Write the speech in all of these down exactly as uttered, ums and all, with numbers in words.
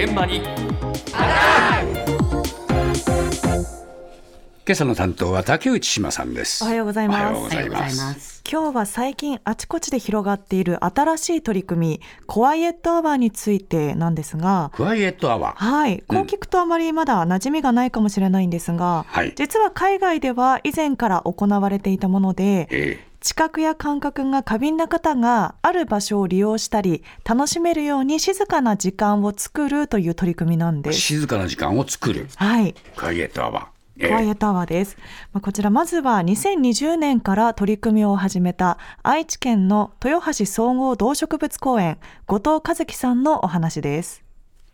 現場にアタック。今朝の担当は竹内島さんです。おはようございます。今日は最近あちこちで広がっている新しい取り組み、クワイエットアワーについてなんですが、クワイエットアワー、はい、こう聞くとあまりまだ馴染みがないかもしれないんですが、うん、実は海外では以前から行われていたもので、ええ、知覚や感覚が過敏な方がある場所を利用したり楽しめるように静かな時間を作るという取り組みなんです。静かな時間を作る、はい、クワイエットアワー、クワイエットアワーです。まあ、こちらまずはにせんにじゅうねんから取り組みを始めた愛知県の豊橋総合動植物公園、後藤和樹さんのお話です。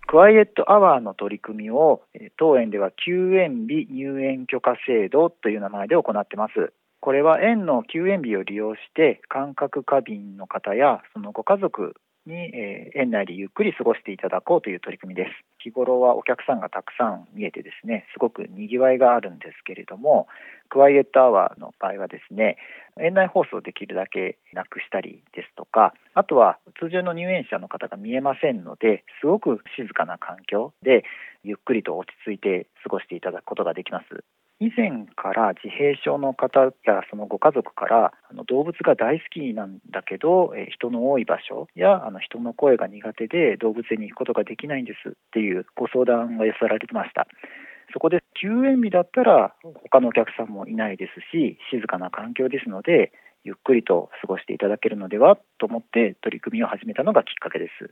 クワイエットアワーの取り組みを当園では休園日入園許可制度という名前で行っています。これは園の休園日を利用して感覚過敏の方やそのご家族に園内でゆっくり過ごしていただこうという取り組みです。日頃はお客さんがたくさん見えてですね、すごくにぎわいがあるんですけれども、クワイエットアワーの場合はですね、園内放送をできるだけなくしたりですとか、あとは通常の入園者の方が見えませんので、すごく静かな環境でゆっくりと落ち着いて過ごしていただくことができます。以前から自閉症の方やそのご家族から動物が大好きなんだけど人の多い場所や人の声が苦手で動物園に行くことができないんですっていうご相談が寄せられてました。そこで休園日だったら他のお客さんもいないですし静かな環境ですのでゆっくりと過ごしていただけるのではと思って取り組みを始めたのがきっかけです。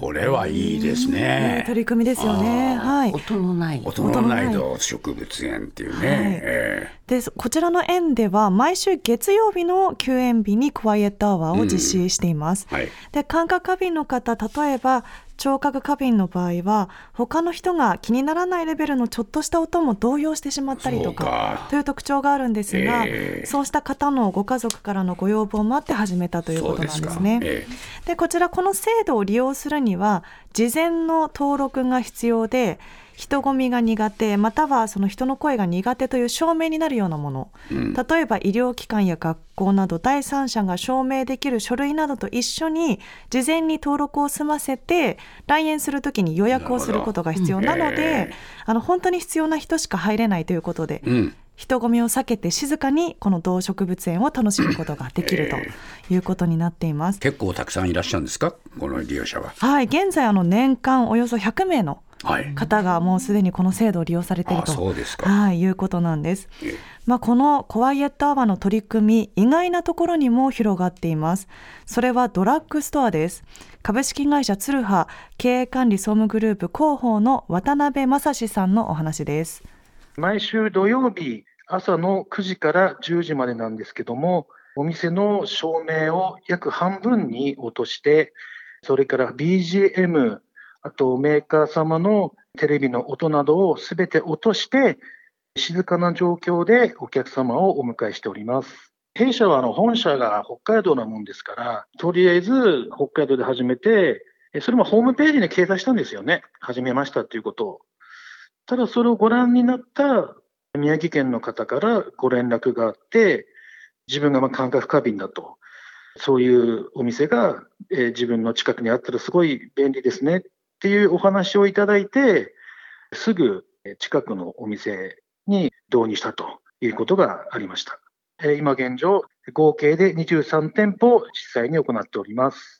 これはいいですね。取り組みですよね、はい、音のない音のない動植物園っていうね、はい、えー、でこちらの園では毎週月曜日の休園日にクワイエットアワーを実施しています、うん、はい、で感覚過敏の方、例えば聴覚過敏の場合は他の人が気にならないレベルのちょっとした音も動揺してしまったりと か, かという特徴があるんですが、えー、そうした方のご家族からのご要望もあって始めたということなんですね。 で, す、えー、でこちらこの制度を利用するには事前の登録が必要で、人混みが苦手またはその人の声が苦手という証明になるようなもの、うん、例えば医療機関や学校など第三者が証明できる書類などと一緒に事前に登録を済ませて来園するときに予約をすることが必要なので、うん、あの本当に必要な人しか入れないということで、うん、人混みを避けて静かにこの動植物園を楽しむことができるということになっています。結構たくさんいらっしゃるんですか、この利用者は。はい、現在あの年間およそひゃくめいのはい、方がもうすでにこの制度を利用されていると、はい、いうことなんです、えーまあ、このクワイエットアワーの取り組み、意外なところにも広がっています。それはドラッグストアです。株式会社ツルハ経営管理総務グループ広報の渡辺正史さんのお話です。毎週土曜日朝のくじからじゅうじまでなんですけども、お店の照明を約半分に落として、それから ビージーエム、あとメーカー様のテレビの音などをすべて落として静かな状況でお客様をお迎えしております。弊社はあの本社が北海道なもんですから、とりあえず北海道で始めて、それもホームページに掲載したんですよね、始めましたということを。ただそれをご覧になった宮城県の方からご連絡があって、自分がまあ感覚過敏だと、そういうお店が自分の近くにあったらすごい便利ですねっていうお話をいただいて、すぐ近くのお店に導入したということがありました。今現状合計でにじゅうさんてんぽ実際に行っております。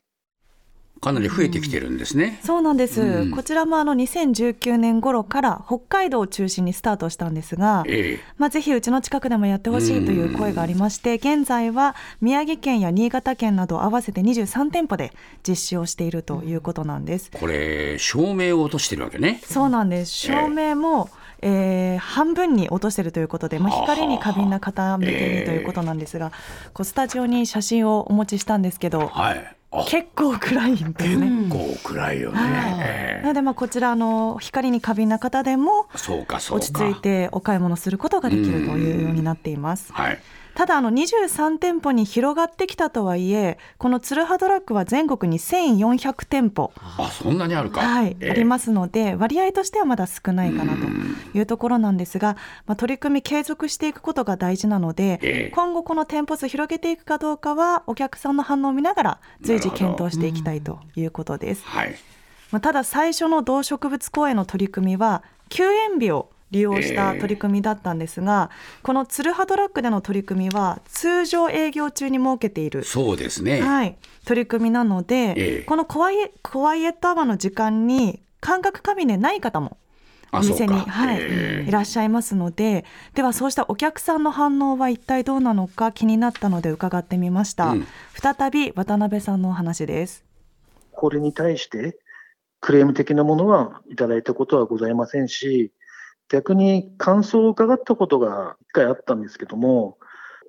かなり増えてきてるんですね、うん、そうなんです、うん、こちらもあのにせんじゅうきゅうねん頃から北海道を中心にスタートしたんですが、ええまあ、ぜひうちの近くでもやってほしいという声がありまして、うん、現在は宮城県や新潟県など合わせてにじゅうさんてんぽで実施をしているということなんです。これ照明を落としてるわけね。そうなんです。照明も、えええー、半分に落としてるということで、まあ、光に過敏な方向けにということなんですが、ええ、こうスタジオに写真をお持ちしたんですけど、はい結構暗いんですね。結構暗いよね、はい、なのでまあこちらの光に過敏な方でも落ち着いてお買い物することができるというようになっています。はい、ただあのにじゅうさんてんぽに広がってきたとはいえ、このツルハドラッグは全国にせんよんひゃくてんぽ、あそんなにあるか、はいえー、ありますので割合としてはまだ少ないかなというところなんですが、まあ、取り組み継続していくことが大事なので、えー、今後この店舗数広げていくかどうかはお客さんの反応を見ながら随時検討していきたいということです。はい、まあ、ただ最初の動植物公園の取り組みは休園日を利用した取り組みだったんですが、えー、このツルハドラッグでの取り組みは通常営業中に設けているそうですね、はい、取り組みなので、えー、このクワイエ、クワイエットアワーの時間に感覚過敏でない方もお店に、はいえー、いらっしゃいますので、ではそうしたお客さんの反応は一体どうなのか気になったので伺ってみました、うん、再び渡辺さんのお話です。これに対してクレーム的なものはいただいたことはございませんし、逆に感想を伺ったことが一回あったんですけども、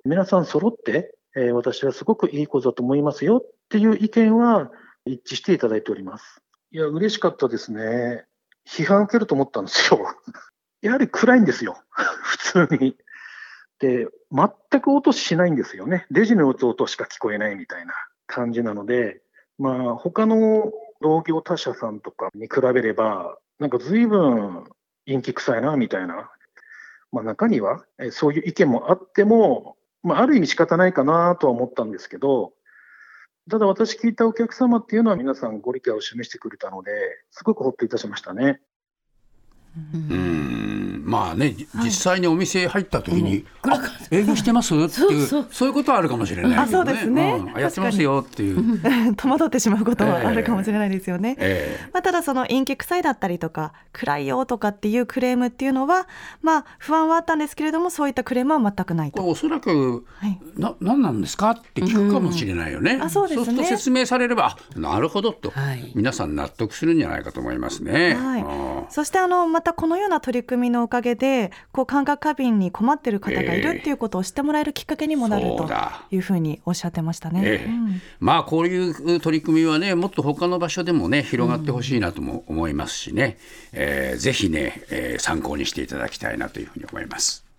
皆さん揃って、えー、私はすごくいいことだと思いますよっていう意見は一致していただいております。いや、嬉しかったですね。批判を受けると思ったんですよやはり暗いんですよ普通に。で、全く音しないんですよね。レジの打つ音しか聞こえないみたいな感じなので、まあ他の同業他社さんとかに比べればなんか随分陰気臭いなみたいな、まあ、中にはそういう意見もあっても、まあ、ある意味仕方ないかなとは思ったんですけど、ただ私聞いたお客様っていうのは皆さんご理解を示してくれたのですごくほっといたしましたね。うーん、まあね、はい、実際にお店入った時に、うん、あ、営業してますっていう、そうそう、そういうことはあるかもしれないけどね、うん、あ、やってますよっていう戸惑ってしまうこともあるかもしれないですよね、えーえーまあ、ただその陰気臭いだったりとか暗いよとかっていうクレームっていうのは、まあ、不安はあったんですけれども、そういったクレームは全くないと。おそらく、はい、な、何なんですかって聞くかもしれないよね、うん、あ、そうですね。そうすると説明されれば、なるほどと、はい、皆さん納得するんじゃないかと思いますね、はい、あ、そしてあのまたこのような取り組みのおかげでこう感覚過敏に困っている方がいるっていうことを知ってもらえるきっかけにもなるというふうにおっしゃってましたね、ええうん、まあこういう取り組みはね、もっと他の場所でもね広がってほしいなとも思いますしね、うんえー、ぜひね、えー、参考にしていただきたいなというふうに思います。